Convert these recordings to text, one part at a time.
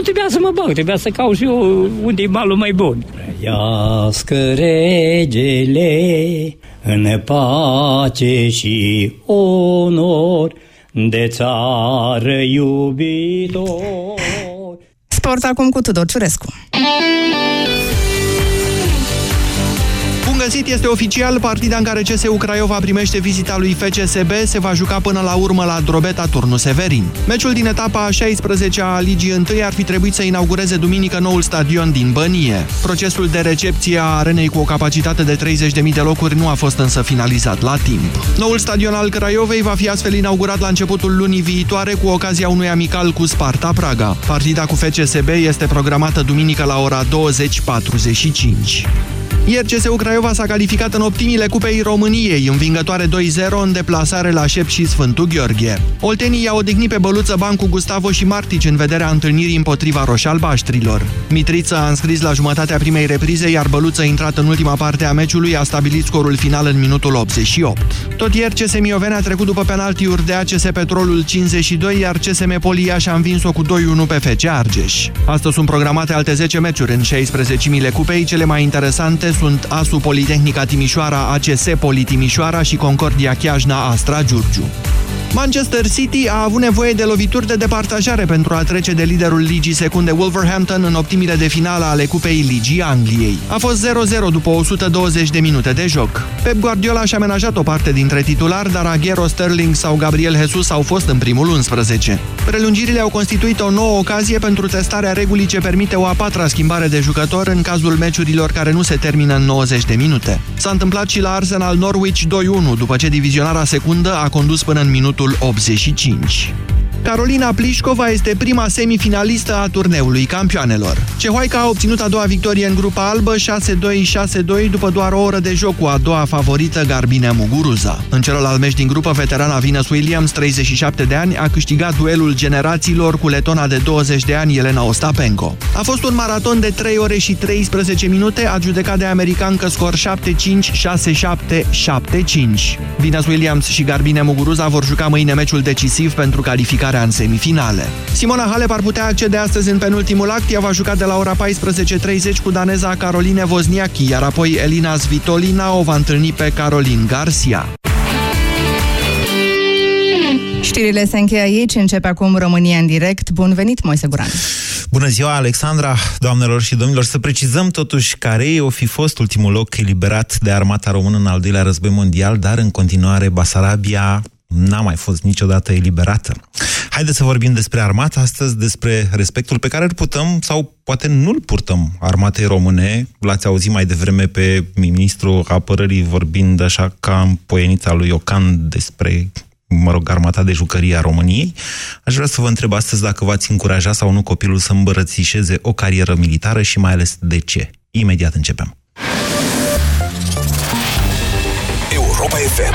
nu trebuia să mă bag, trebuia să caut și eu unde e malul mai bun. Trăiască regele în pace și onor, de țară iubitor. Sport acum cu Tudor Ciurescu. Găsit este oficial, partida în care CSU Craiova primește vizita lui FCSB se va juca până la urmă la Drobeta Turnu Severin. Meciul din etapa 16-a a Ligii I ar fi trebuit să inaugureze duminică noul stadion din Bănie. Procesul de recepție a arenei cu o capacitate de 30.000 de locuri nu a fost însă finalizat la timp. Noul stadion al Craiovei va fi astfel inaugurat la începutul lunii viitoare cu ocazia unui amical cu Sparta Praga. Partida cu FCSB este programată duminică la ora 20:45. Ieri CSU Craiova s-a calificat în optimile Cupei României, învingătoare 2-0 în deplasare la Șep și Sfântul Gheorghe. Oltenii i-au odihnit pe Băluță, Bancu, Gustavo și Martici în vederea întâlnirii împotriva roșalbaștrilor. Mitriță a înscris la jumătatea primei reprize, iar Băluță, intrat în ultima parte a meciului, a stabilit scorul final în minutul 88. Tot ieri CSM Mioveni a trecut după penaltiuri de ACS Petrolul 52, iar CSM Polia și-a învins-o cu 2-1 pe FC Argeș. Astăzi sunt programate alte 10 meciuri în 16-mile Cupei, cele mai interesante sunt ASU Politehnica Timișoara, ACS Poli Timișoara și Concordia Chiajna, Astra Giurgiu. Manchester City a avut nevoie de lovituri de departajare pentru a trece de liderul ligii secunde Wolverhampton în optimile de finală ale Cupei Ligii Angliei. A fost 0-0 după 120 de minute de joc. Pep Guardiola și-a amenajat o parte dintre titulari, dar Agüero, Sterling sau Gabriel Jesus au fost în primul 11. Prelungirile au constituit o nouă ocazie pentru testarea regulii ce permite o a patra schimbare de jucător în cazul meciurilor care nu se termină în 90 de minute. S-a întâmplat și la Arsenal Norwich 2-1, după ce divizionarea secundă a condus până în minutul 85. Carolina Plișcova este prima semifinalistă a turneului campioanelor. Cehoaica a obținut a doua victorie în grupa albă 6-2-6-2 după doar o oră de joc cu a doua favorită Garbiñe Muguruza. În celălalt meci din grupă, veterana Venus Williams, 37 de ani, a câștigat duelul generațiilor cu letona de 20 de ani Elena Ostapenko. A fost un maraton de 3 ore și 13 minute, adjudecat de american că scor 7-5, 6-7, 7-5. Venus Williams și Garbiñe Muguruza vor juca mâine meciul decisiv pentru calificare în semifinale. Simona Halep ar putea accede astăzi în penultimul act, ea va juca de la ora 14:30 cu daneza Caroline Wozniacki, iar apoi Elina Svitolina o va întâlni pe Caroline Garcia. Știrile se încheie aici, începe acum România în direct. Bun venit, Moise Guran! Bună ziua, Alexandra, doamnelor și domnilor! Să precizăm totuși care o fi fost ultimul loc eliberat de armata română în al doilea război mondial, dar în continuare Basarabia n-a mai fost niciodată eliberată. Haideți să vorbim despre armată astăzi, despre respectul pe care îl putem sau poate nu-l purtăm armatei române. L-ați auzit mai devreme pe ministrul apărării vorbind așa ca în poienița lui Iocan despre, mă rog, armata de jucărie a României. Aș vrea să vă întreb astăzi dacă v-ați încurajat sau nu copilul să îmbărățișeze o carieră militară și mai ales de ce. Imediat începem. Europa FM,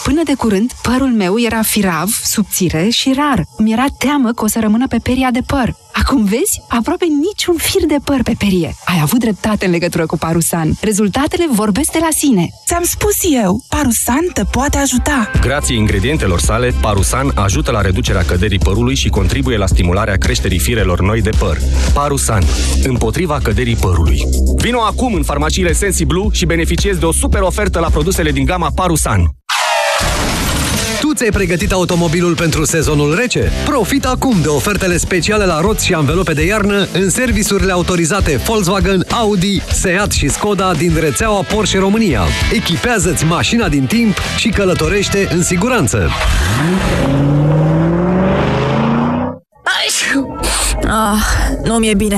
Până de curând, părul meu era firav, subțire și rar. Mi era teamă că o să rămână pe peria de păr. Acum vezi? Aproape niciun fir de păr pe perie. Ai avut dreptate în legătură cu Parusan. Rezultatele vorbesc de la sine. Ți-am spus eu, Parusan te poate ajuta. Grație ingredientelor sale, Parusan ajută la reducerea căderii părului și contribuie la stimularea creșterii firelor noi de păr. Parusan. Împotriva căderii părului. Vino acum în farmaciile Sensiblu și beneficiezi de o super ofertă la produsele din gama Parusan. Ți-ai pregătit automobilul pentru sezonul rece? Profită acum de ofertele speciale la roți și anvelope de iarnă în serviciurile autorizate Volkswagen, Audi, Seat și Skoda din rețeaua Porsche România. Echipează-ți mașina din timp și călătorește în siguranță. Nu mi-e bine.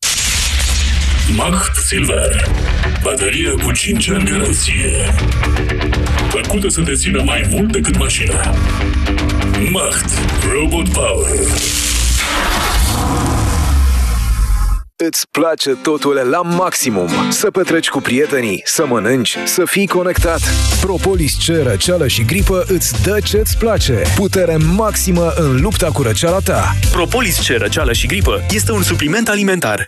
Macht Silver. Baterie cu 5 ani garanție. Făcută să te țină mai mult decât mașina. Macht Robot Power. Îți place totul la maximum. Să petreci cu prietenii, să mănânci, să fii conectat. Propolis C, răceală și gripă îți dă ce-ți place. Putere maximă în lupta cu răceala ta. Propolis C, răceală și gripă este un supliment alimentar.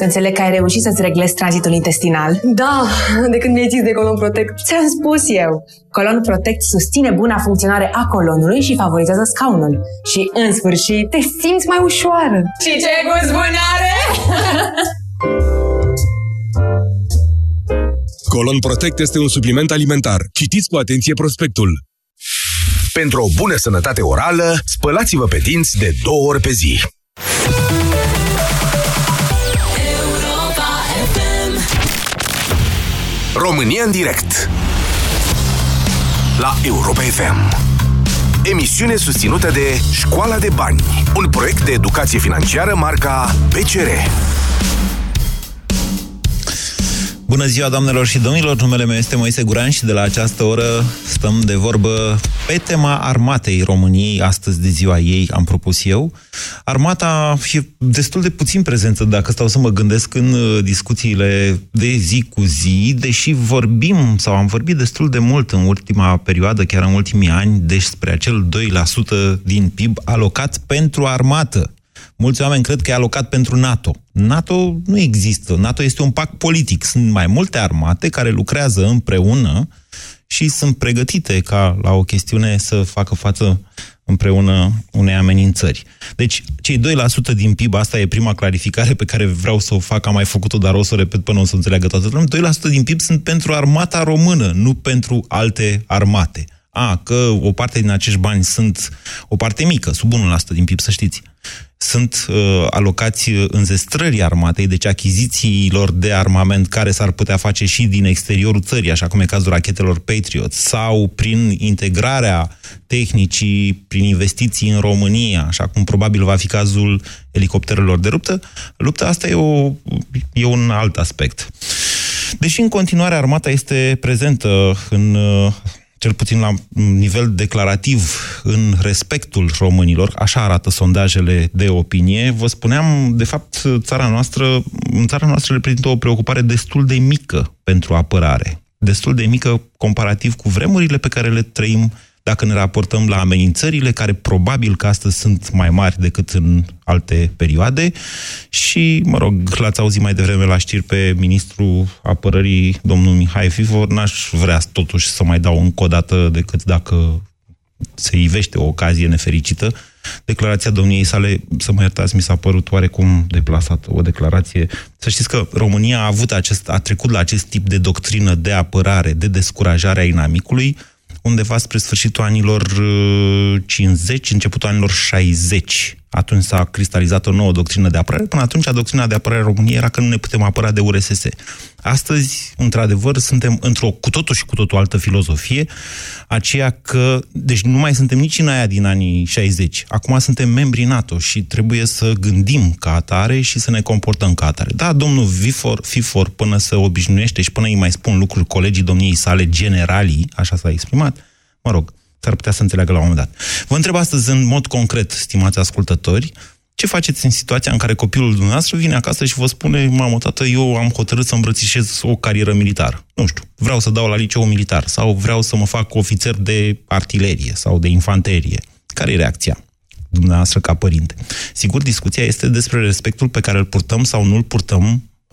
Să înțeleg că ai reușit să-ți reglezi tranzitul intestinal. Da, de când mi-ai zis de Colon Protect, ți-am spus eu. Colon Protect susține buna funcționare a colonului și favorizează scaunul. Și, în sfârșit, te simți mai ușoară. Și ce gust bun are! Colon Protect este un supliment alimentar. Citiți cu atenție prospectul. Pentru o bună sănătate orală, spălați-vă pe dinți de 2 ori pe zi. România în direct la Europa FM. Emisiune susținută de Școala de Bani, un proiect de educație financiară marca PCR. Bună ziua, doamnelor și domnilor! Numele meu este Moise Guran și de la această oră stăm de vorbă pe tema armatei României. Astăzi, de ziua ei, am propus eu. Armata e destul de puțin prezentă, dacă stau să mă gândesc, în discuțiile de zi cu zi, deși vorbim, sau am vorbit destul de mult în ultima perioadă, chiar în ultimii ani, despre acel 2% din PIB alocat pentru armată. Mulți oameni cred că e alocat pentru NATO. NATO nu există. NATO este un pact politic. Sunt mai multe armate care lucrează împreună și sunt pregătite ca la o chestiune să facă față împreună unei amenințări. Deci, cei 2% din PIB, asta e prima clarificare pe care vreau să o fac, am mai făcut-o, dar o să o repet până o să înțeleagă toată lumea. 2% din PIB sunt pentru armata română, nu pentru alte armate. Că o parte din acești bani sunt, o parte mică, sub 1% din PIB, să știți, sunt alocați înzestrării armatei, deci achizițiilor de armament care s-ar putea face și din exteriorul țării, așa cum e cazul rachetelor Patriot, sau prin integrarea tehnicii, prin investiții în România, așa cum probabil va fi cazul elicopterelor de luptă. Asta e un alt aspect. Deși în continuare armata este prezentă în... cel puțin la nivel declarativ, în respectul românilor, așa arată sondajele de opinie. Vă spuneam, de fapt, în țara noastră reprezintă o preocupare destul de mică pentru apărare. Destul de mică comparativ cu vremurile pe care le trăim, dacă ne raportăm la amenințările care probabil că astăzi sunt mai mari decât în alte perioade. Și, l-ați auzit mai devreme la știri pe ministrul apărării, domnul Mihai Fifor, n-aș vrea totuși să mai dau încă o dată decât dacă se ivește o ocazie nefericită. Declarația domniei sale, să mă iertați, mi s-a părut oarecum deplasată, o declarație. Să știți că România a trecut la acest tip de doctrină de apărare, de descurajare a inamicului, undeva spre sfârșitul anilor 50, începutul anilor 60. Atunci s-a cristalizat o nouă doctrină de apărare. Până atunci, doctrina de apărare a României era că nu ne putem apăra de URSS. Astăzi, într-adevăr, suntem într-o cu totul și cu totul altă filozofie, aceea că, deci nu mai suntem nici în aia din anii 60. Acum suntem membri NATO și trebuie să gândim ca atare și să ne comportăm ca atare. Da, domnul Fifor, până se obișnuiește și până îi mai spun lucruri colegii domniei sale, generalii, așa s-a exprimat, mă rog, s-ar putea să înțeleagă la un moment dat. Vă întreb astăzi, în mod concret, stimați ascultători, ce faceți în situația în care copilul dumneavoastră vine acasă și vă spune: mamă, tată, eu am hotărât să îmbrățișez o carieră militară. Nu știu, vreau să dau la liceu militar sau vreau să mă fac ofițer de artilerie sau de infanterie. Care e reacția dumneavoastră ca părinte? Sigur, discuția este despre respectul pe care îl purtăm sau nu îl purtăm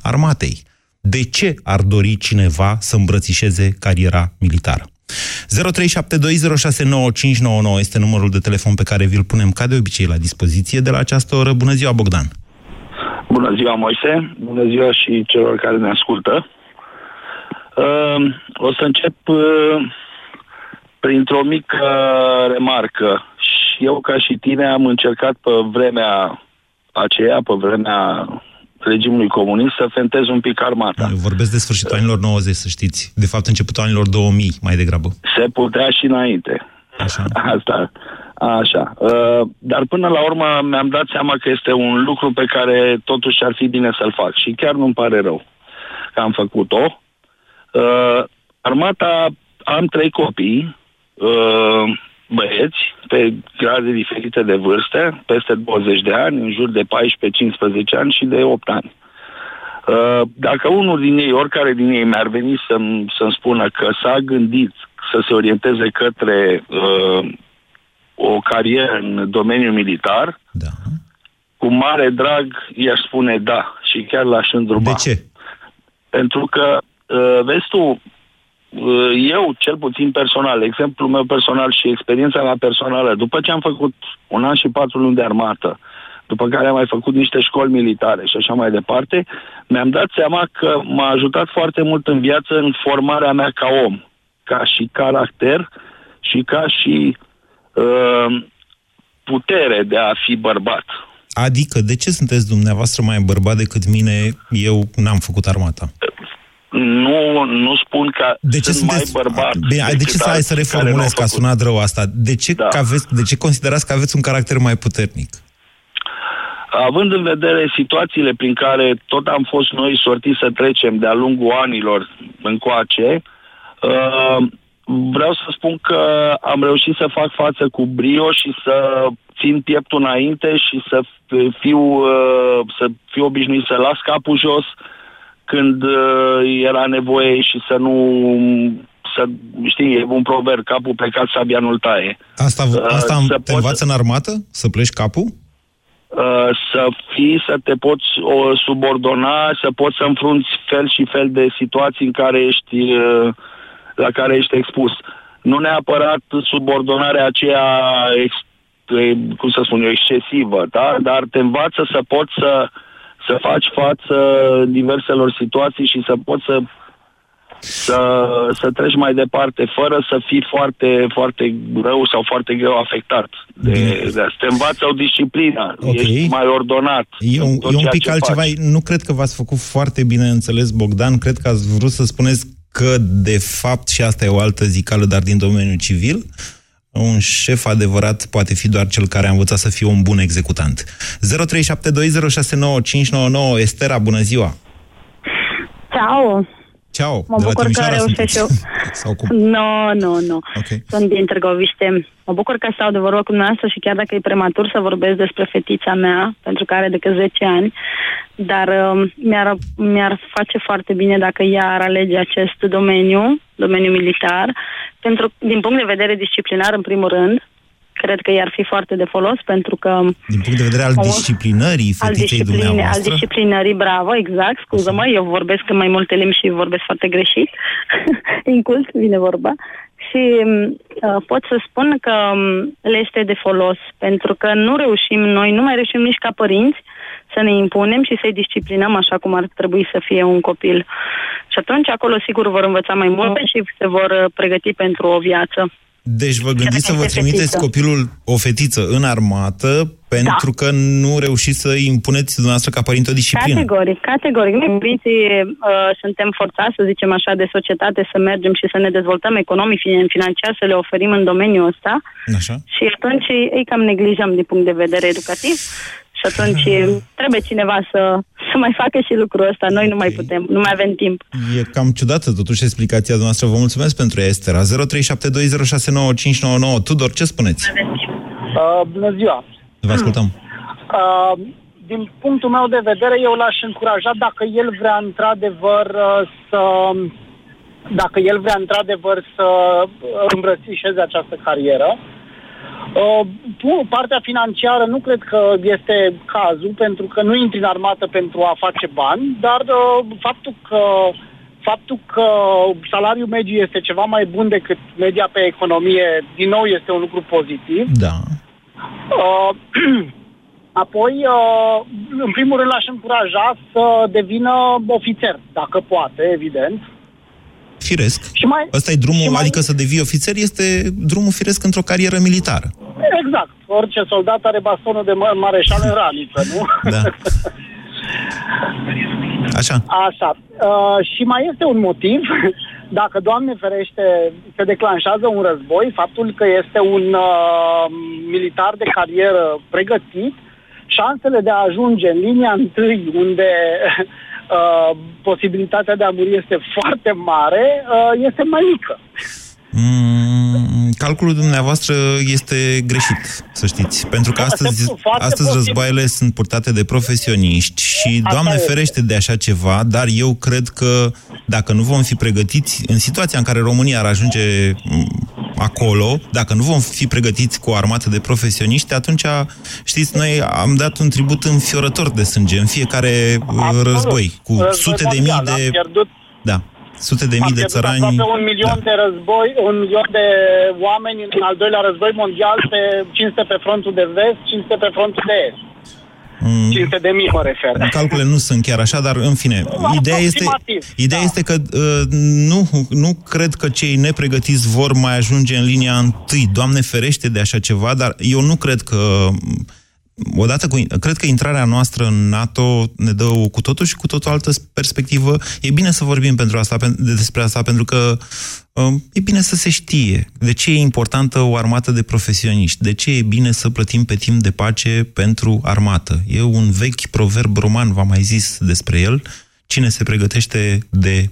armatei. De ce ar dori cineva să îmbrățișeze cariera militară? 0372069599 este numărul de telefon pe care vi-l punem ca de obicei la dispoziție de la această oră. Bună ziua, Bogdan! Bună ziua, Moise! Bună ziua și celor care ne ascultă! O să încep printr-o mică remarcă. Și eu, ca și tine, am încercat pe vremea aceea, pe vremea regimului comunist, să fentez un pic armata. Eu vorbesc de sfârșitul anilor 90, să știți. De fapt, începutul anilor 2000, mai degrabă. Se putea și înainte. Așa. Asta. Așa. Dar până la urmă mi-am dat seama că este un lucru pe care totuși ar fi bine să-l fac. Și chiar nu-mi pare rău că am făcut-o. Armata, am 3 copii, băieți, pe grade diferite de vârste, peste 20 de ani, în jur de 14-15 ani și de 8 ani. Dacă unul din ei, oricare din ei, mi-ar veni să-mi spună că s-a gândit să se orienteze către o carieră în domeniul militar, da, cu mare drag i-aș spune da și chiar l-aș îndruma. De ce? Pentru că, vezi tu, eu, cel puțin personal, exemplul meu personal și experiența mea personală, după ce am făcut 1 an și 4 luni de armată, după care am mai făcut niște școli militare și așa mai departe, mi-am dat seama că m-a ajutat foarte mult în viață, în formarea mea ca om, ca și caracter și ca și putere de a fi bărbat. Adică, de ce sunteți dumneavoastră mai bărbat decât mine? Eu n-am făcut armata. Nu spun că de ce sunt mai bărbat. De ce să reformulez, că a sunat rău asta? De ce considerați că aveți un caracter mai puternic? Având în vedere situațiile prin care tot am fost noi sortiți să trecem de-a lungul anilor încoace, vreau să spun că am reușit să fac față cu brio și să țin pieptul înainte și să fiu obișnuit să las capul jos când era nevoie și să nu... Știi, e un proverb, capul plecat, sabia nu-l taie. Asta te învață în armată? Să pleci capul? Să te poți subordona, să poți să înfrunți fel și fel de situații în care la care ești expus. Nu neapărat subordonarea aceea, excesivă, da? Dar te învață să poți să faci față diverselor situații și să poți să treci mai departe, fără să fii foarte, foarte rău sau foarte greu afectat de asta. Te învață o disciplină, ești mai ordonat. E un pic altceva. Nu cred că v-ați făcut foarte bine înțeles, Bogdan. Cred că ați vrut să spuneți că, de fapt, și asta e o altă zicală, dar din domeniul civil, un șef adevărat poate fi doar cel care a învățat să fie un bun executant. 0372069599. Estera, bună ziua! Ciao! Ciao! Mă bucur că reușesc eu. Nu. Okay. Sunt din Târgoviște. Mă bucur că stau de vorbă cu dumneavoastră și chiar dacă e prematur să vorbesc despre fetița mea, pentru că are decât 10 ani, dar mi-ar face foarte bine dacă ea ar alege acest domeniu militar, pentru din punct de vedere disciplinar, în primul rând, cred că i-ar fi foarte de folos, pentru că... Din punct de vedere al disciplinării fetiței dumneavoastră? Al disciplinării, bravo, exact, scuză-mă, eu vorbesc în mai multe limbi și vorbesc foarte greșit, incult vine vorba, și pot să spun că le este de folos, pentru că nu mai reușim nici ca părinți să ne impunem și să-i disciplinăm așa cum ar trebui să fie un copil. Și atunci acolo sigur vor învăța mai multe și se vor pregăti pentru o viață. Deci vă gândiți să vă trimiteți copilul, o fetiță, în armată Pentru că nu reușiți să impuneți dumneavoastră ca părinte o disciplină. Categoric. Noi părinții suntem forțați, să zicem așa, de societate să mergem și să ne dezvoltăm economic, financiar, să le oferim în domeniul ăsta. Așa. Și atunci ei cam neglijăm din punct de vedere educativ. Și atunci trebuie cineva să mai facă și lucrul ăsta. Noi nu mai putem, nu mai avem timp. E cam ciudată totuși explicația noastră. Vă mulțumesc pentru ea, Estera. 0372069599. Tudor, ce spuneți? Bună ziua! Vă ascultăm. Din punctul meu de vedere, eu l-aș încuraja dacă el vrea într-adevăr să îmbrățișeze această carieră. Partea financiară nu cred că este cazul, pentru că nu intri în armată pentru a face bani, dar faptul că salariul mediu este ceva mai bun decât media pe economie, din nou este un lucru pozitiv. Da. Apoi, în primul rând, l-aș încuraja să devină ofițer, dacă poate, evident. Firesc. Ăsta e drumul, adică să devii ofițer este drumul firesc într-o carieră militară. Exact. Orice soldat are bastonul de mareșal în raniță, nu? Da. Așa. Și mai este un motiv. Dacă, Doamne ferește, se declanșează un război, faptul că este un militar de carieră pregătit, șansele de a ajunge în linia întâi, unde posibilitatea de a muri este foarte mare, este mai mică. Calculul dumneavoastră este greșit, să știți. Pentru că astăzi războaiele sunt purtate de profesioniști și, Doamne ferește, de așa ceva, dar eu cred că dacă nu vom fi pregătiți, în situația în care România ar ajunge acolo, dacă nu vom fi pregătiți cu o armată de profesioniști, atunci, știți, noi am dat un tribut înfiorător de sânge în fiecare război, cu sute de mii de... Da. Sute de mii de țărani... Aproape un milion de oameni în al doilea război mondial, pe 500 pe frontul de vest, 500 pe frontul de est. 500 de mii mă refer. Calculele nu sunt chiar așa, dar în fine. Ideea este că nu cred că cei nepregătiți vor mai ajunge în linia întâi. Doamne ferește de așa ceva, dar eu nu cred că... Cred că intrarea noastră în NATO ne dă o cu totul și cu totul altă perspectivă. E bine să vorbim despre asta, pentru că e bine să se știe de ce e importantă o armată de profesioniști, de ce e bine să plătim pe timp de pace pentru armată. E un vechi proverb roman, v-am mai zis despre el. Cine se pregătește de...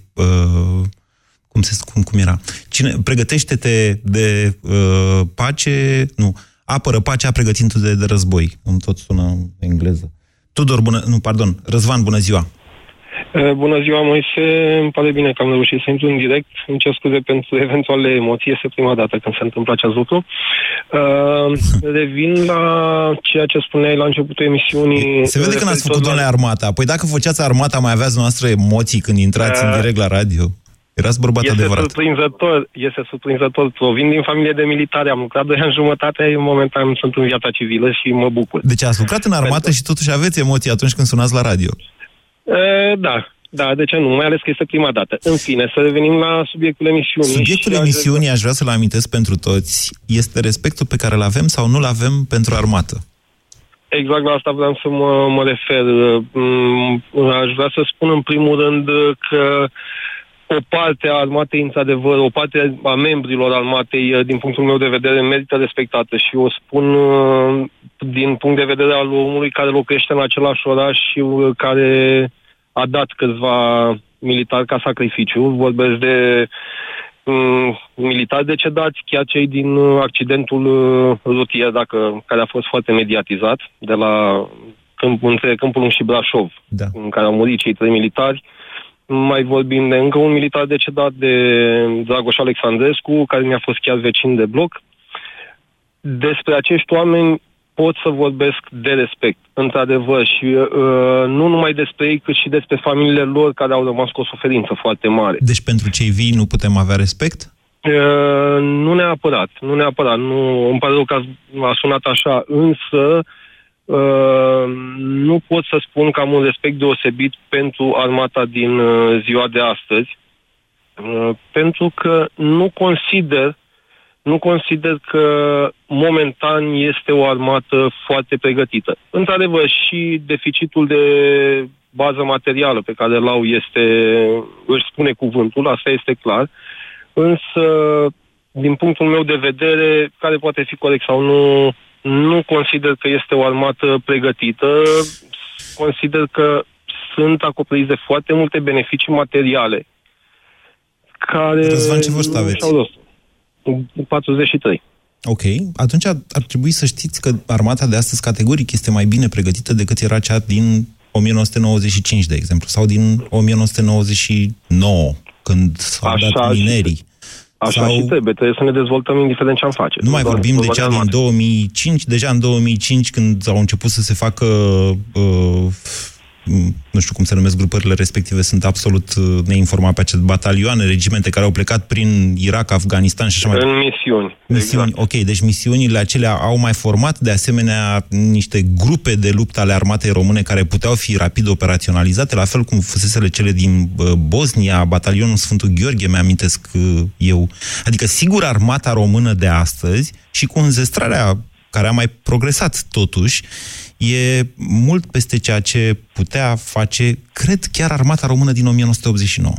cum era? Cine pregătește-te de pace... Nu... Apără pacea pregătindu-te de război. Îmi tot sună în engleză. Răzvan, bună ziua! Bună ziua, Moise! Îmi pare bine că am reușit să intru în direct. Îmi cer scuze pentru eventuale emoții. Este prima dată când se întâmplă acest lucru. Revin la ceea ce spuneai la începutul emisiunii. Se vede când ați făcut, domnule, armata. Păi dacă făceați armata, mai aveați noastre emoții când intrați în direct la radio? Erați bărbat adevărat. Este surprinzător. Provin din familie de militari. Am lucrat 2 ani jumătate, în momentan sunt în viața civilă și mă bucur. Deci ați lucrat în armată și totuși aveți emoții atunci când sunați la radio. Da, de ce nu? Mai ales că este prima dată. În fine, să revenim la subiectul emisiunii. Subiectul emisiunii, aș vrea să-l amintesc pentru toți, este respectul pe care îl avem sau nu-l avem pentru armată. Exact la asta vreau să mă refer. Aș vrea să spun în primul rând că o parte a armatei, într-adevăr, o parte a membrilor armatei, din punctul meu de vedere, merită respectată. Și o spun din punct de vedere al omului care locuiește în același oraș și care a dat câțiva militari ca sacrificiu. Vorbesc de militari decedați, chiar cei din accidentul rutier, care a fost foarte mediatizat, între Câmpul Lung și Brașov, în care au murit cei 3 militari. Mai vorbim de încă un militar decedat, de Dragoș Alexandrescu, care mi-a fost chiar vecin de bloc. Despre acești oameni pot să vorbesc de respect, într-adevăr, și nu numai despre ei, cât și despre familiile lor, care au rămas cu o suferință foarte mare. Deci pentru cei vii nu putem avea respect? Nu neapărat. Nu, îmi pare rău că a sunat așa, însă... nu pot să spun că am un respect deosebit pentru armata din ziua de astăzi, pentru că nu consider nu consider că momentan este o armată foarte pregătită. Într-adevăr, și deficitul de bază materială pe care l-au este, își spune cuvântul, asta este clar, însă, din punctul meu de vedere, care poate fi corect sau nu, nu consider că este o armată pregătită, consider că sunt acoperiți de foarte multe beneficii materiale care... Răzvan, ce vârstă aveți? 43. Ok. Atunci ar trebui să știți că armata de astăzi categoric este mai bine pregătită decât era cea din 1995, de exemplu, sau din 1999, când s-au dat minerii. Așa sau... și trebuie să ne dezvoltăm indiferent ce am face. Nu mai vorbim de cea din 2005, deja în 2005, când au început să se facă... nu știu cum se numesc grupările respective, sunt absolut neinformat pe acest batalioane, regimente care au plecat prin Irak, Afganistan și așa mai departe. În misiuni. Misiuni, exact. Ok, deci misiunile acelea au mai format de asemenea niște grupe de luptă ale armatei române care puteau fi rapid operaționalizate, la fel cum fusesele cele din Bosnia, batalionul Sfântul Gheorghe, mi-amintesc eu. Adică, sigur, armata română de astăzi și cu înzestrarea care a mai progresat totuși, e mult peste ceea ce putea face, cred, chiar armata română din 1989,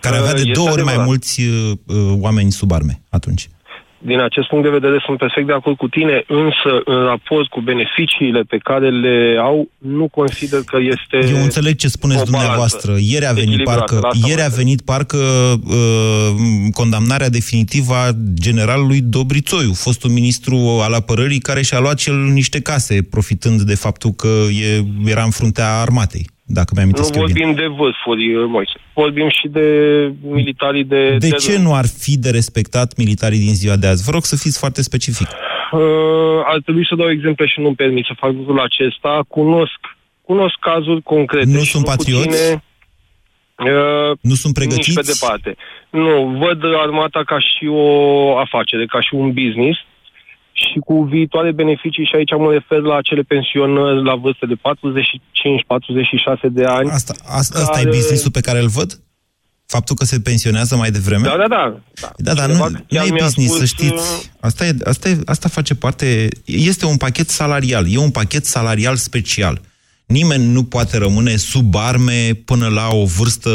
care avea de două ori mai mulți oameni sub arme atunci. Din acest punct de vedere sunt perfect de acord cu tine, însă în raport cu beneficiile pe care le au, nu consider că este... Eu înțeleg ce spuneți dumneavoastră. Ieri a venit parcă condamnarea definitivă a generalului Dobrițoiu, fostul ministru al apărării, care și-a luat cel niște case, profitând de faptul că era în fruntea armatei. Dacă mi-am amintesc eu bine. Nu vorbim de vârfuri, Moise. Vorbim și de militarii de... De ce nu ar fi de respectat militarii din ziua de azi? Vă rog să fiți foarte specific. Ar trebui să dau exemple și nu-mi permit să fac lucrul acesta. Cunosc cazuri concrete. Nu sunt patrioți? Nu sunt pregătiți? Nici pe departe. Nu, văd armata ca și o afacere, ca și un business. Și cu viitoare beneficii, și aici mă refer la acele pensionări la vârste de 45-46 de ani. Asta care... e business-ul pe care îl văd? Faptul că se pensionează mai devreme? Da. Da, nu e business, să știți. Asta face parte... Este un pachet salarial. E un pachet salarial special. Nimeni nu poate rămâne sub arme până la o vârstă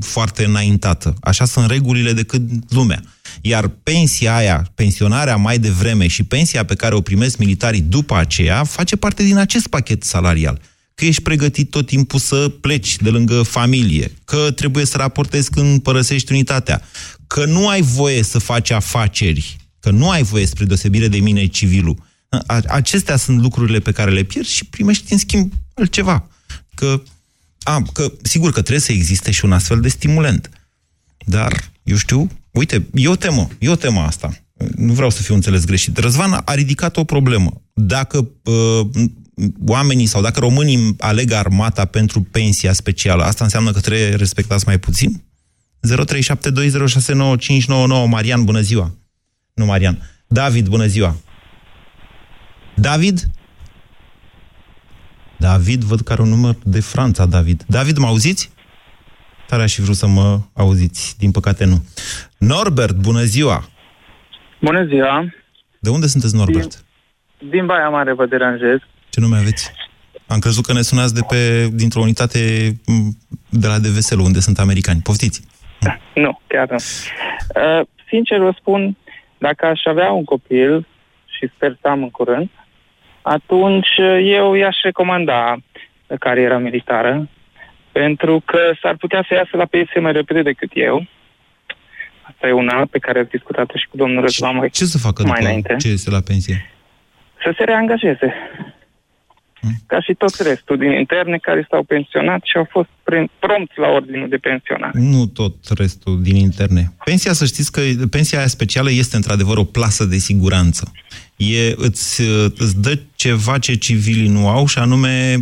foarte înaintată. Așa sunt regulile de când lumea. Iar pensia aia, pensionarea mai devreme și pensia pe care o primesc militarii după aceea, face parte din acest pachet salarial. Că ești pregătit tot timpul să pleci de lângă familie, că trebuie să raportezi când părăsești unitatea, că nu ai voie să faci afaceri, că nu ai voie, spre deosebire de mine, civilul. Acestea sunt lucrurile pe care le pierzi și primești în schimb altceva. Că sigur că trebuie să existe și un astfel de stimulant. Dar, eu știu, uite, e o temă asta. Nu vreau să fiu înțeles greșit. Răzvan a ridicat o problemă. Dacă oamenii sau dacă românii aleg armata pentru pensia specială, asta înseamnă că trebuie respectați mai puțin? 0372069599. Marian, bună ziua! Nu Marian. David, bună ziua! David, văd că are un număr de Franța, David. David, mă auziți? Tare aș fi vrut să mă auziți, din păcate nu. Norbert, bună ziua! Bună ziua! De unde sunteți, Norbert? Din Baia Mare vă deranjez. Ce nume aveți? Am crezut că ne sunați dintr-o unitate de la Deveselu, unde sunt americani. Poftiți! Nu, chiar nu. Sincer vă spun, dacă aș avea un copil... și sper să am în curând, atunci eu i-aș recomanda cariera militară, pentru că s-ar putea să iasă la pensie mai repede decât eu. Asta e una pe care am discutat-o și cu domnul Răzvan mai înainte. Ce să facă după ce iese la pensie? Să se reangajeze. Ca și tot restul din interne care s-au pensionat și au fost prompți la ordinul de pensionare. Nu tot restul din interne. Pensia, să știți că pensia aia specială este într-adevăr o plasă de siguranță. Îți dă ceva ce civilii nu au și anume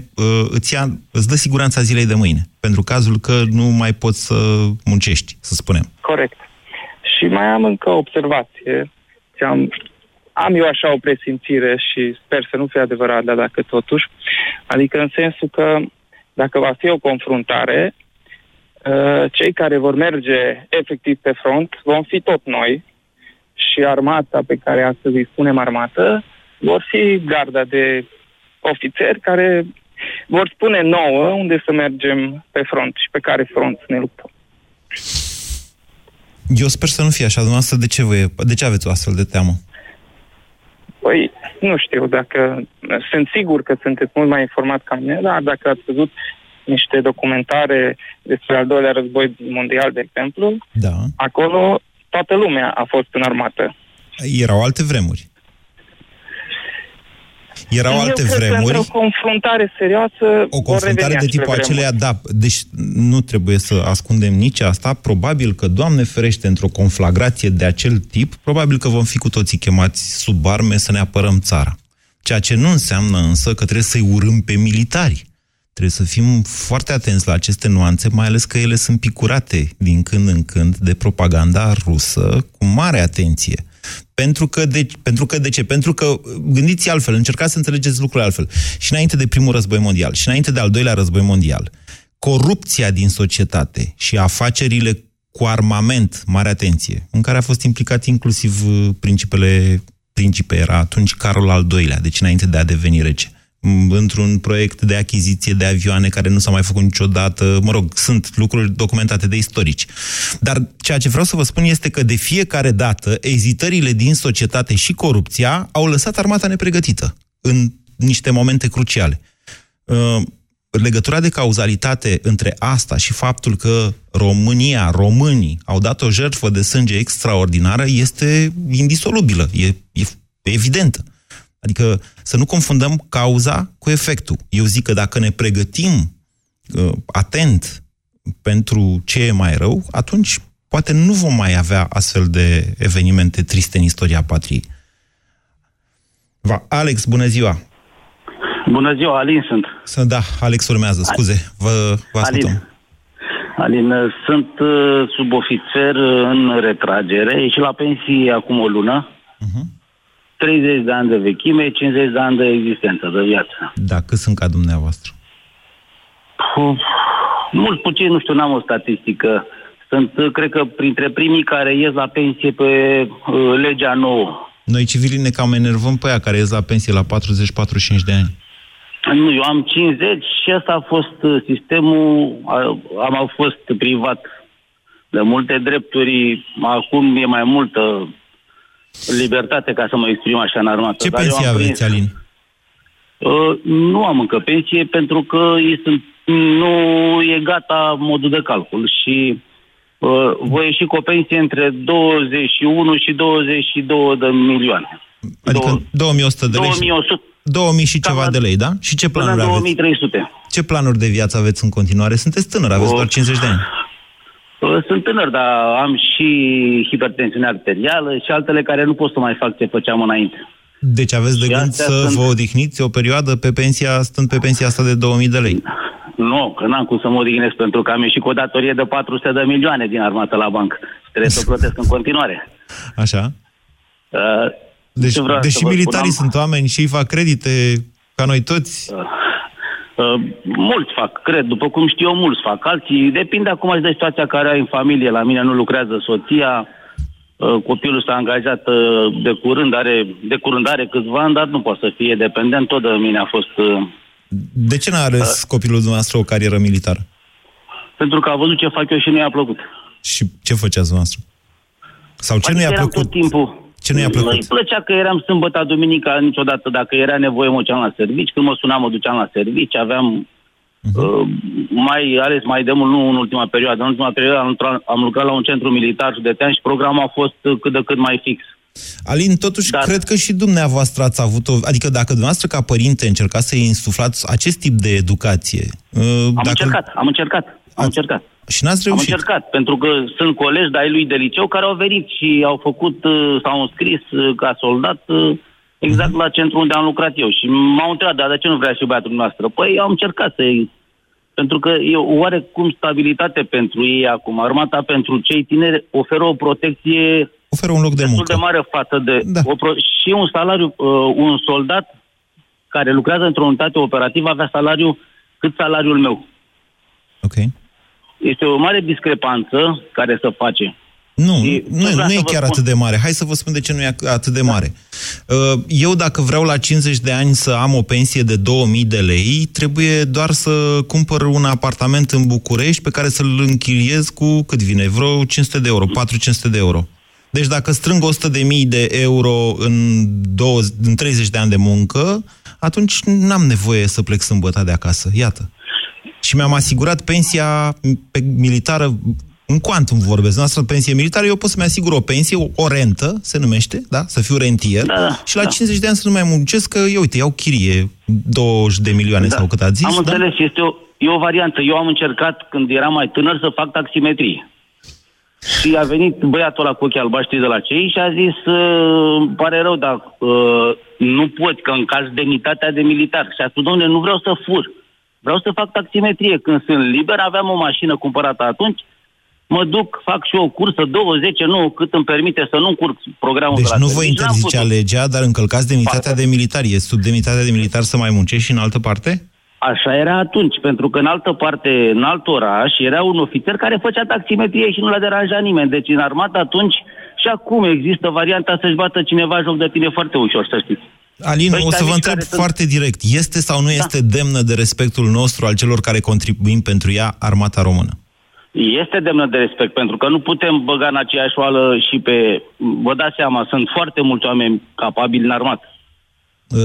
îți dă siguranța zilei de mâine. Pentru cazul că nu mai poți să muncești, să spunem. Corect. Și mai am încă o observație. Am eu așa o presimțire și sper să nu fie adevărat, dar dacă totuși, adică în sensul că dacă va fi o confruntare, cei care vor merge efectiv pe front vom fi tot noi, și armata pe care astăzi îi spunem armată vor fi garda de ofițeri care vor spune nouă unde să mergem pe front și pe care front ne luptăm. Eu sper să nu fie așa. Dumneavoastră, de ce aveți o astfel de teamă? Păi, nu știu dacă... Sunt sigur că sunteți mult mai informat ca mine, dar dacă ați văzut niște documentare despre al doilea război mondial, de exemplu, da. Acolo toată lumea a fost în armată. Erau alte vremuri. Erau alte vremuri. O confruntare serioasă. O confruntare de tipul aceleia, da. Deci nu trebuie să ascundem nici asta. Probabil că, Doamne ferește, într-o conflagrație de acel tip, probabil că vom fi cu toții chemați sub arme să ne apărăm țara. Ceea ce nu înseamnă însă că trebuie să-i urâm pe militari. Trebuie să fim foarte atenți la aceste nuanțe, mai ales că ele sunt picurate din când în când de propaganda rusă cu mare atenție. Pentru că de ce? Pentru că gândiți altfel, încercați să înțelegeți lucrurile altfel. Și înainte de primul război mondial, și înainte de al doilea război mondial, corupția din societate și afacerile cu armament, mare atenție, în care a fost implicat inclusiv principe era atunci Carol al II-lea, deci înainte de a deveni rege, într-un proiect de achiziție de avioane care nu s-a mai făcut niciodată, sunt lucruri documentate de istorici. Dar ceea ce vreau să vă spun este că de fiecare dată ezitările din societate și corupția au lăsat armata nepregătită în niște momente cruciale. Legătura de cauzalitate între asta și faptul că românii au dat o jertfă de sânge extraordinară este indisolubilă, e evidentă. Adică să nu confundăm cauza cu efectul. Eu zic că dacă ne pregătim atent pentru ce e mai rău, atunci poate nu vom mai avea astfel de evenimente triste în istoria patriei. Alex, bună ziua! Bună ziua, Alin sunt. Da, Alex urmează, scuze, vă ascultăm. Alin, sunt subofițer în retragere și la pensie acum o lună. 30 de ani de vechime, 50 de ani de existență, de viață. Da, cât sunt ca dumneavoastră? Mult puțin, nu știu, n-am o statistică. Sunt, cred că, printre primii care ies la pensie pe legea nouă. Noi civilii ne cam enervăm pe aia care ies la pensie la 40-45 de ani. Nu, eu am 50 și asta a fost sistemul, am fost privat de multe drepturi, acum e mai multă libertate, ca să mă exprim așa în armată. Ce pensie aveți, Alin? Nu am încă pensie pentru că nu e gata modul de calcul și voi ieși cu o pensie între 21 și 22 de milioane. Adică 2100 de lei. 2000 și ceva de lei, da? Și ce planuri aveți? 2300. Ce planuri de viață aveți în continuare? Sunteți tânăr, aveți doar 50 de ani. Sunt tânăr, dar am și hipertensiune arterială și altele care nu pot să mai fac ce făceam înainte. Deci aveți de gând să vă odihniți o perioadă pe pensia, stând pe pensia asta de 2000 de lei? Nu, că n-am cum să mă odihnesc pentru că am ieșit cu o datorie de 400 de milioane din armată la bancă. Trebuie să o plătesc în continuare. Așa. Deși militarii sunt oameni și fac credite ca noi toți... mulți fac, cred, după cum știu eu, mulți fac. Alții, depinde acum și de situația care ai în familie. La mine nu lucrează soția, copilul s-a angajat de curând are câțiva ani, dar nu poate să fie dependent, tot de mine a fost... De ce n-a ales copilul dumneavoastră o carieră militară? Pentru că a văzut ce fac eu și nu i-a plăcut. Și ce făceați dumneavoastră? Sau ce nu i-a plăcut? Tot timpul. Ce nu i-a plăcut? Îi plăcea că eram sâmbătă, duminica, niciodată. Dacă era nevoie, mă duceam la servici. Când mă sunam, mă duceam la servici. Aveam, mai ales mai de mult, nu în ultima perioadă. În ultima perioadă am lucrat la un centru militar județean și programul a fost cât de cât mai fix. Alin, totuși, cred că și dumneavoastră ați avut Adică dacă dumneavoastră, ca părinte, încercați să-i insuflați acest tip de educație... Am încercat. Și n-ați reușit. Am încercat, pentru că sunt colegi de-ai lui de liceu care au venit și au făcut, s-au înscris ca soldat exact la centru unde am lucrat eu. Și m-au întrebat, dar de ce nu vrea și băiatul noastră? Păi am încercat să-i... Pentru că e oarecum stabilitate pentru ei acum. Armata pentru cei tineri oferă o protecție... Oferă un loc de muncă. De mare față de... Da. Și un salariu, un soldat care lucrează într-o unitate operativă avea salariu cât salariul meu. Ok. Este o mare discrepanță care se face. Nu e chiar atât de mare. Hai să vă spun de ce nu e atât de mare. Eu, dacă vreau la 50 de ani să am o pensie de 2000 de lei, trebuie doar să cumpăr un apartament în București pe care să-l închiriez cu, cât vine, vreo 500 de euro, 400-500 de euro. Deci dacă strâng 100.000 de euro în 30 de ani de muncă, atunci n-am nevoie să plec sâmbătă de acasă. Iată. Și mi-am asigurat pensia militară. În quantum vorbesc, noastră pensie militară, eu pot să-mi asigur o pensie, o rentă, se numește, da? Să fiu rentier, da, și la 50 de ani să nu mai muncesc, că eu, uite, iau chirie 20 de milioane sau cât ați zis. Am înțeles, este o variantă. Eu am încercat, când eram mai tânăr, să fac taximetrie. Și a venit băiatul ăla cu ochii albaștri de la CEI și a zis, îmi pare rău, dar nu pot, că încalci demnitatea de militar. Și a spus, domnule, nu vreau să fur, vreau să fac taximetrie. Când sunt liber, aveam o mașină cumpărată atunci, mă duc, fac și eu o cursă, 20, nu, cât îmi permite să nu încurc programul. Deci nu vă interzice legea, dar încălcați demnitatea de militar. E sub demnitatea de militar să mai muncești și în altă parte? Așa era atunci, pentru că în altă parte, în alt oraș, era un ofițer care făcea taximetrie și nu l-a deranjat nimeni. Deci în armată atunci și acum există varianta să-și bată cineva joc de tine foarte ușor, să știți. Alina, o să vă întreb foarte direct. Este sau nu este demnă de respectul nostru al celor care contribuim pentru ea armata română? Este demnă de respect, pentru că nu putem băga în aceeași oală și pe... Vă dați seama, sunt foarte mulți oameni capabili în armată.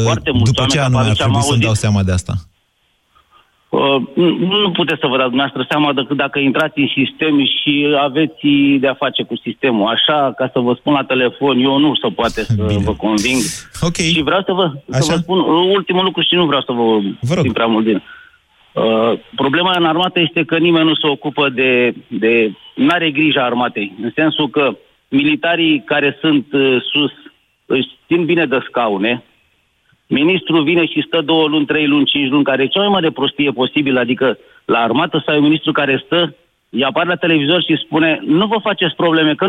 Foarte mulți. După ce anume ar trebui să-mi dau seama de asta? Nu puteți să vă dați dumneavoastră seama decât dacă intrați în sistem și aveți de-a face cu sistemul. Așa, ca să vă spun la telefon, eu nu se poate să vă conving. Okay. Și vreau să vă spun ultimul lucru și nu vreau să vă spun prea mult din... Problema în armată este că nimeni nu se ocupă de n-are grijă armatei, în sensul că militarii care sunt sus își țin bine de scaune, ministrul vine și stă 2 luni, 3 luni, 5 luni, care e cea mai mare prostie posibilă, adică la armată sau un ministru care stă, îi apare la televizor și spune, nu vă faceți probleme, că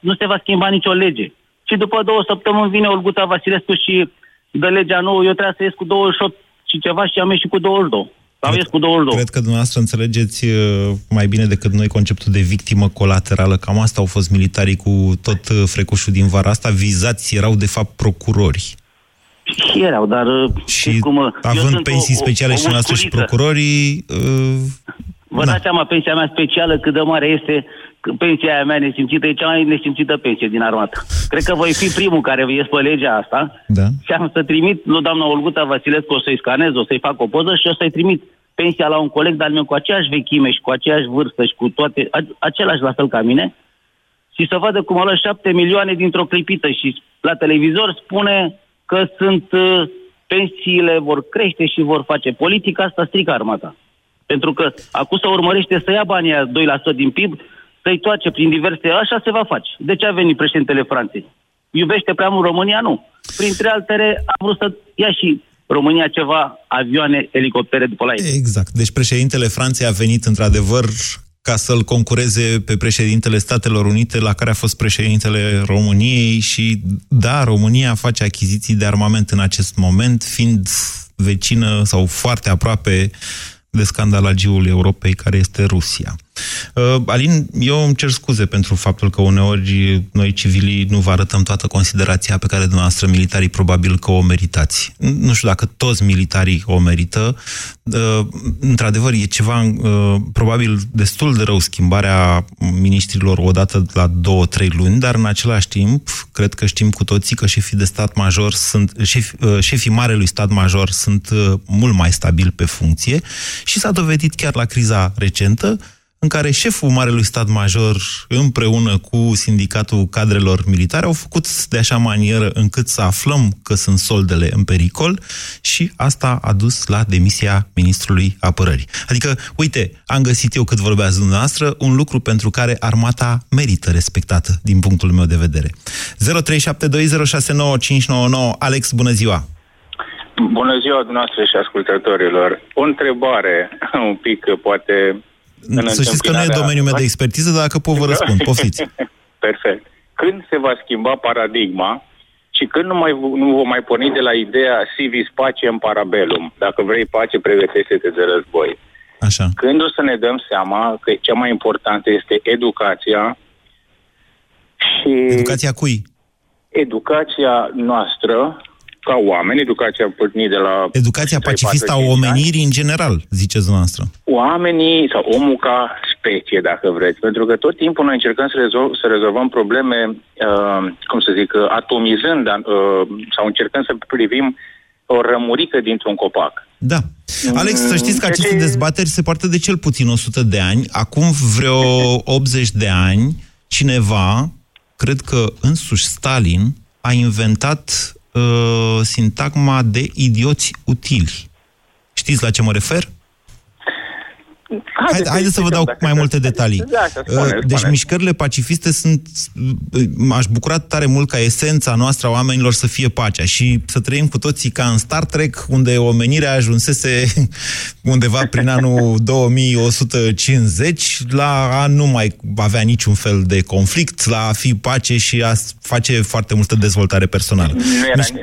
nu se va schimba nicio lege. Și după 2 săptămâni vine Olguța Vasilescu și dă legea nouă, eu trebuia să ies cu 28 și ceva și am ieșit cu 22. Cred că dumneavoastră înțelegeți mai bine decât noi conceptul de victimă colaterală. Cam asta au fost militarii cu tot frecoșul din vara asta. Vizați erau, de fapt, procurori. Și erau, dar... Și cum, având pensii speciale și dumneavoastră și procurorii... Vă dați seama, pensia mea specială, cât de mare este... Pensia aia mea nesimțită e cea mai nesimțită pensie din armată. Cred că voi fi primul care ies pe legea asta, da. Și am să trimit lui doamna Olguța Vasilescu, o să-i scanez, o să-i fac o poză și o să-i trimit pensia la un coleg de-al meu cu aceeași vechime și cu aceeași vârstă și cu toate, același la fel ca mine, și să vadă cum a luat 7 milioane dintr-o clipită și la televizor spune că sunt pensiile vor crește și vor face politica, asta strică armata. Pentru că acum se urmărește să ia banii aia 2% din PIB, să-i toace prin diverse... Așa se va face. De ce a venit președintele Franței? Iubește prea mult România? Nu. Printre altele, a vrut să ia și România ceva avioane, elicoptere după la ei. Exact. Deci președintele Franței a venit într-adevăr ca să-l concureze pe președintele Statelor Unite, la care a fost președintele României și, da, România face achiziții de armament în acest moment, fiind vecină sau foarte aproape de scandalagiul Europei, care este Rusia. Alin, eu îmi cer scuze pentru faptul că uneori noi civilii nu vă arătăm toată considerația pe care dumneavoastră militarii probabil că o meritați. Nu știu dacă toți militarii o merită. Într-adevăr, e ceva probabil destul de rău schimbarea miniștrilor odată la 2-3 luni, dar în același timp, cred că știm cu toții că șefii marelui stat major sunt mult mai stabili pe funcție și s-a dovedit chiar la criza recentă în care șeful marelui stat major împreună cu sindicatul cadrelor militare au făcut de așa manieră încât să aflăm că sunt soldele în pericol și asta a dus la demisia ministrului apărării. Adică, uite, am găsit eu, cât vorbeați dumneavoastră, un lucru pentru care armata merită respectată, din punctul meu de vedere. 0372069599. Alex, bună ziua! Bună ziua dumneavoastră și ascultătorilor! O întrebare, un pic, poate... Să știți că nu e domeniul meu de expertiză, dar dacă pot vă răspund, poftiți. Perfect. Când se va schimba paradigma și când nu vom mai porni de la ideea civis pacem parabellum, dacă vrei pace, pregătește-te de război. Așa. Când o să ne dăm seama că cea mai importantă este educația, Și educația cui? Educația noastră, ca oameni, educația pornit de la... Educația pacifistă a omenirii în general, ziceți noastră. Oamenii, sau omul ca specie, dacă vreți, pentru că tot timpul noi încercăm să rezolvăm probleme, cum să zic, atomizând, sau încercăm să privim o rămurică dintr-un copac. Da. Alex, să știți că aceste dezbateri se poartă de cel puțin 100 de ani. Acum vreo 80 de ani, cineva, cred că însuși Stalin, a inventat sintagma de idioți utili. Știți la ce mă refer? Haideți să vă dau mai multe detalii. Deci mișcările pacifiste sunt... M-aș bucura tare mult ca esența noastră a oamenilor să fie pacea și să trăim cu toții ca în Star Trek, unde omenirea ajunsese undeva prin anul 2150 la a nu mai avea niciun fel de conflict, la a fi pace și a face foarte multă dezvoltare personală.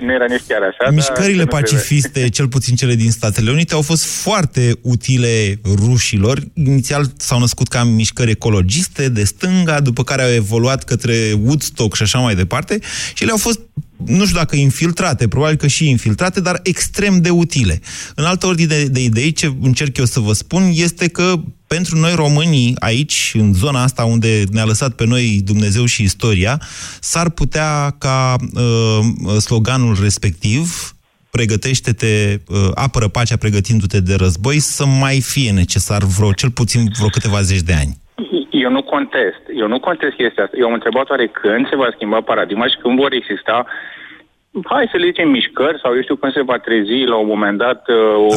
Nu era nici chiar așa. Mișcările pacifiste, cel puțin cele din Statele Unite, au fost foarte utile rușii. Inițial s-au născut ca mișcări ecologiste de stânga, după care au evoluat către Woodstock și așa mai departe și le-au fost, nu știu dacă infiltrate, probabil că și infiltrate, dar extrem de utile. În altă ordine de idei, ce încerc eu să vă spun este că pentru noi românii aici, în zona asta unde ne-a lăsat pe noi Dumnezeu și istoria, s-ar putea ca sloganul respectiv pregătește-te, apără pacea pregătindu-te de război, să mai fie necesar cel puțin vreo câteva zeci de ani. Eu nu contest chestia asta. Eu am întrebat oare când se va schimba paradigma și când vor exista, hai să le zicem mișcări, sau eu știu când se va trezi la un moment dat...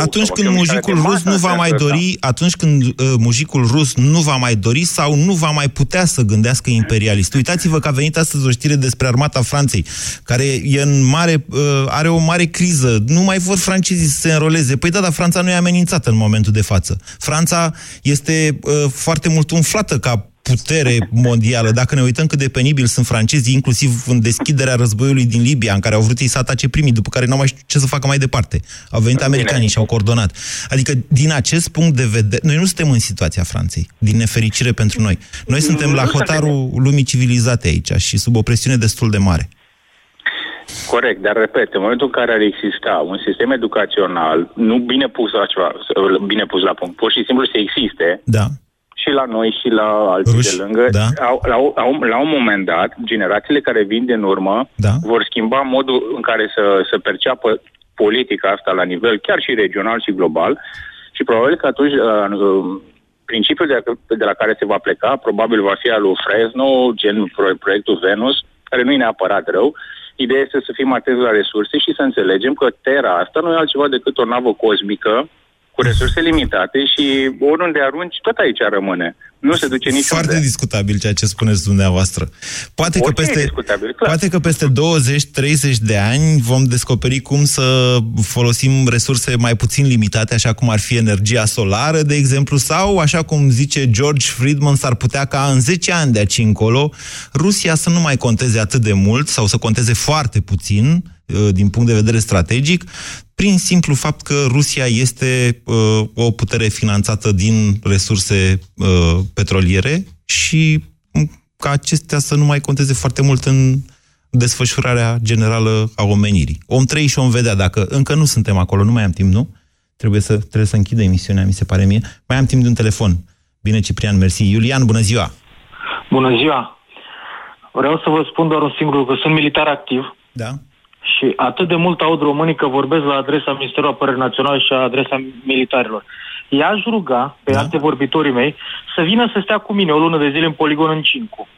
Atunci când mujicul rus nu va mai dori, atunci când mujicul rus nu va mai dori sau nu va mai putea să gândească imperialist. Uitați-vă că a venit astăzi o știre despre armata Franței, care e în mare, are o mare criză. Nu mai vor francezii să se înroleze. Păi da, dar Franța nu e amenințată în momentul de față. Franța este foarte mult umflată ca putere mondială. Dacă ne uităm cât de penibil sunt francezii, inclusiv în deschiderea războiului din Libia, în care au vrut ei să atace primii, după care n-au mai știut ce să facă mai departe. Au venit americanii și au coordonat. Adică, din acest punct de vedere, noi nu suntem în situația Franței, din nefericire pentru noi. Noi suntem la hotarul lumii civilizate aici și sub o presiune destul de mare. Corect, dar repet, în momentul în care ar exista un sistem educațional nu bine pus la, punct, pur și simplu să existe, da. Și la noi și la alții ruși, de lângă, da. La un moment dat, generațiile care vin din urmă, da. Vor schimba modul în care să perceapă politica asta la nivel chiar și regional și global și probabil că atunci principiul de la care se va pleca probabil va fi al lui Fresno, gen proiectul Venus, care nu e neapărat rău. Ideea este să fim atenți la resurse și să înțelegem că Terra asta nu e altceva decât o navă cosmică cu resurse limitate și oriunde arunci, tot aici rămâne. Nu se duce niciunde. Foarte discutabil ceea ce spuneți dumneavoastră. Poate că peste 20-30 de ani vom descoperi cum să folosim resurse mai puțin limitate, așa cum ar fi energia solară, de exemplu, sau, așa cum zice George Friedman, s-ar putea ca în 10 ani de aici încolo Rusia să nu mai conteze atât de mult sau să conteze foarte puțin din punct de vedere strategic, prin simplu fapt că Rusia este o putere finanțată din resurse petroliere și ca acestea să nu mai conteze foarte mult în desfășurarea generală a omenirii. Om trăi și om vedea, dacă încă nu suntem acolo, nu mai am timp, nu? Trebuie să închidă emisiunea, mi se pare mie. Mai am timp de un telefon. Bine, Ciprian, mersi. Iulian, bună ziua! Bună ziua! Vreau să vă spun doar un singur lucru, că sunt militar activ. Da. Și atât de mult aud românii că vorbesc la adresa Ministerului Apărării Naționale și la adresa militarilor. I-aș ruga pe alte vorbitorii mei să vină să stea cu mine o lună de zile în poligon în Cincu.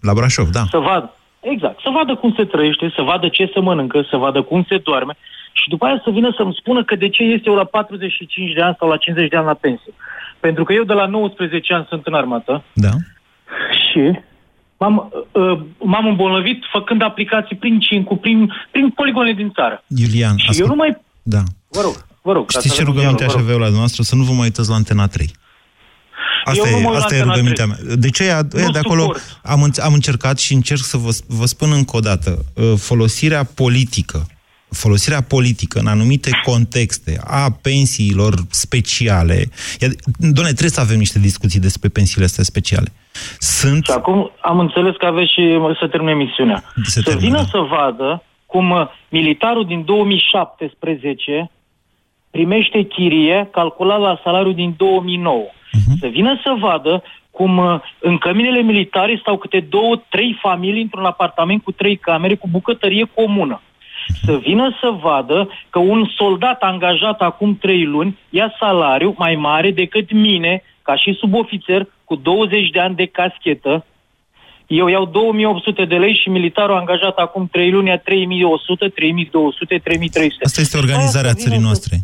La Brașov, da. Să vadă, exact, să vadă cum se trăiește, să vadă ce se mănâncă, să vadă cum se doarme și după aia să vină să-mi spună că de ce este eu la 45 de ani sau la 50 de ani la pensie. Pentru că eu de la 19 ani sunt în armată. Da. Și... M-am îmbolnăvit făcând aplicații prin Cincu, prin poligonele din țară. Iulian, și eu nu mai... Da. Vă rog. Știți ce rugăminte aș avea la dumneavoastră? Să nu vă mai uitați la Antena 3. Asta e rugămintea mea. De ce e de acolo? Am încercat și încerc să vă spun încă o dată. Folosirea politică în anumite contexte a pensiilor speciale... Doamne, trebuie să avem niște discuții despre pensiile astea speciale. Sunt... Și acum am înțeles că aveți și să termine misiunea. Să vină să vadă cum militarul din 2017 primește chirie calculat la salariul din 2009. Uh-huh. Să vină să vadă cum în căminele militare stau câte 2-3 familii într-un apartament cu 3 camere, cu bucătărie comună. Să vină să vadă că un soldat angajat acum 3 luni ia salariu mai mare decât mine, ca și subofițer, cu 20 de ani de caschetă. Eu iau 2.800 de lei și militarul angajat acum 3 luni ia 3.100, 3.200, 3.300. Asta este organizarea țării noastre.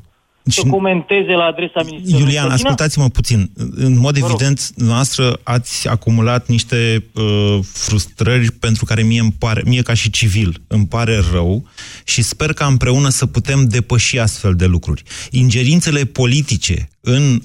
Să comenteze la adresa ministerului. Iulian, ascultați-mă puțin. În mod evident, noastră ați acumulat niște frustrări pentru care mie ca și civil îmi pare rău și sper că împreună să putem depăși astfel de lucruri. Ingerințele politice în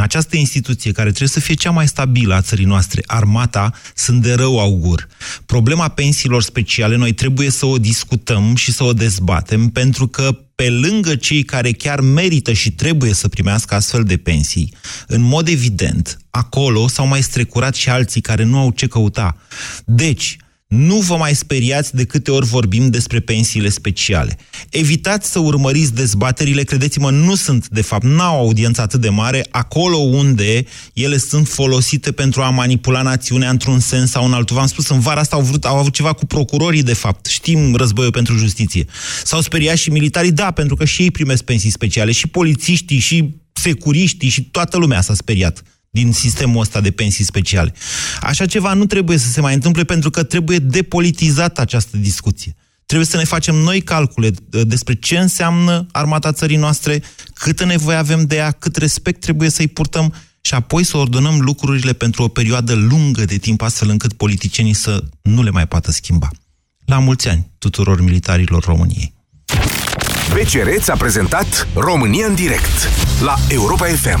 această instituție, care trebuie să fie cea mai stabilă a țării noastre, armata, sunt de rău augur. Problema pensiilor speciale, noi trebuie să o discutăm și să o dezbatem, pentru că pe lângă cei care chiar merită și trebuie să primească astfel de pensii, în mod evident, acolo s-au mai strecurat și alții care nu au ce căuta. Deci, nu vă mai speriați de câte ori vorbim despre pensiile speciale. Evitați să urmăriți dezbaterile, credeți-mă, nu sunt, de fapt, n-au audiență atât de mare, acolo unde ele sunt folosite pentru a manipula națiunea într-un sens sau în altul. V-am spus, în vara asta au avut ceva cu procurorii, de fapt. Știm războiul pentru justiție. S-au speriat și militarii, da, pentru că și ei primesc pensii speciale, și polițiștii, și securiștii, și toată lumea s-a speriat din sistemul ăsta de pensii speciale. Așa ceva nu trebuie să se mai întâmple, pentru că trebuie depolitizată această discuție. Trebuie să ne facem noi calcule despre ce înseamnă armata țării noastre, câtă nevoie avem de ea, cât respect trebuie să-i purtăm și apoi să ordonăm lucrurile pentru o perioadă lungă de timp, astfel încât politicienii să nu le mai poată schimba. La mulți ani tuturor militarilor României! BCR ți-a prezentat România în direct la Europa FM.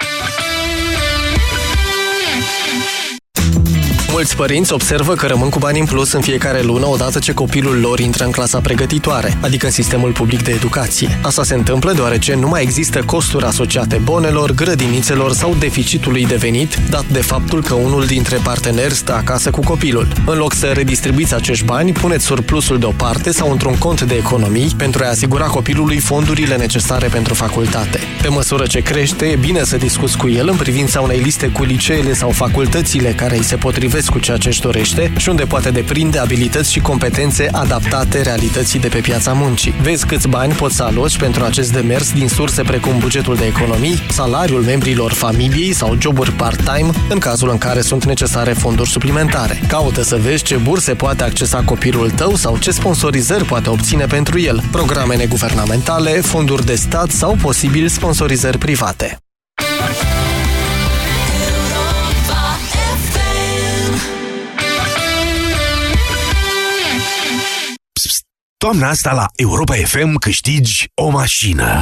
Mulți părinți observă că rămân cu bani în plus în fiecare lună odată ce copilul lor intră în clasa pregătitoare, adică în sistemul public de educație. Asta se întâmplă deoarece nu mai există costuri asociate bonelor, grădinițelor sau deficitului devenit, dat de faptul că unul dintre parteneri stă acasă cu copilul. În loc să redistribuiți acești bani, puneți surplusul deoparte sau într-un cont de economii pentru a asigura copilului fondurile necesare pentru facultate. Pe măsură ce crește, e bine să discuți cu el în privința unei liste cu liceele sau facultățile care îi se potrivesc cu ceea ce își dorește și unde poate deprinde abilități și competențe adaptate realității de pe piața muncii. Vezi câți bani poți să aloci pentru acest demers din surse precum bugetul de economii, salariul membrilor familiei sau joburi part-time în cazul în care sunt necesare fonduri suplimentare. Caută să vezi ce burse poate accesa copilul tău sau ce sponsorizări poate obține pentru el, programe neguvernamentale, fonduri de stat sau posibil sponsorizări private. Toamna asta la Europa FM câștigi o mașină.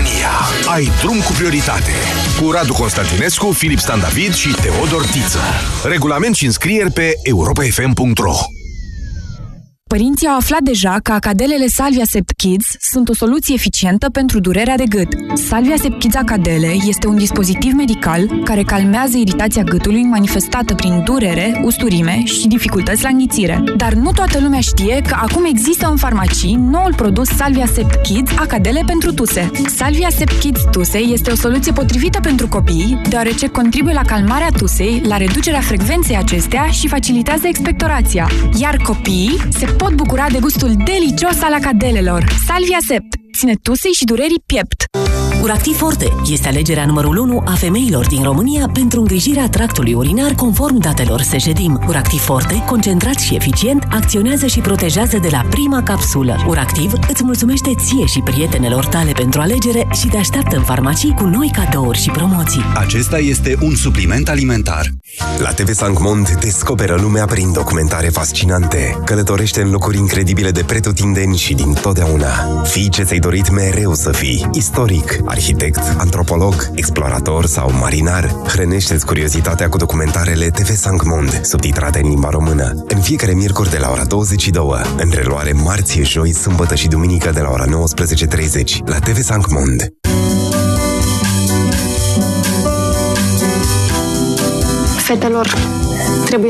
Ai drum cu prioritate. Cu Radu Constantinescu, Filip Stan David și Teodor Tiță. Regulament și înscrieri pe europafm.ro. Părinții au aflat deja că acadelele Salvia Sept Kids sunt o soluție eficientă pentru durerea de gât. Salvia Sept Kids Acadele este un dispozitiv medical care calmează iritația gâtului manifestată prin durere, usturime și dificultăți la înghițire. Dar nu toată lumea știe că acum există în farmacii noul produs Salvia Sept Kids Acadele pentru tuse. Salvia Sept Kids Tuse este o soluție potrivită pentru copii, deoarece contribuie la calmarea tusei, la reducerea frecvenței acesteia și facilitează expectorația. Iar copiii se pot bucura de gustul delicios al acadelelor. Salvia Sept. Ține tusei și durerii piept. Uractiv Forte este alegerea numărul 1 a femeilor din România pentru îngrijirea tractului urinar conform datelor Sejdim. Uractiv Forte, concentrat și eficient, acționează și protejează de la prima capsulă. Uractiv îți mulțumește ție și prietenelor tale pentru alegere și te așteaptă în farmacii cu noi cadouri și promoții. Acesta este un supliment alimentar. La TV Sancmont descoperă lumea prin documentare fascinante. Călătorește în locuri incredibile de pretutindeni și din totdeauna. Fii ce ți-ai dorit mereu să fii. Istoric, arhitect, antropolog, explorator sau marinar. Hrănește-ți curiozitatea cu documentarele TV Sancmont, subtitrate în limba română. În fiecare miercuri de la ora 22, în reluare marție, joi, sâmbătă și duminică de la ora 19.30 la TV Sancmont. Fetelor, trebuie să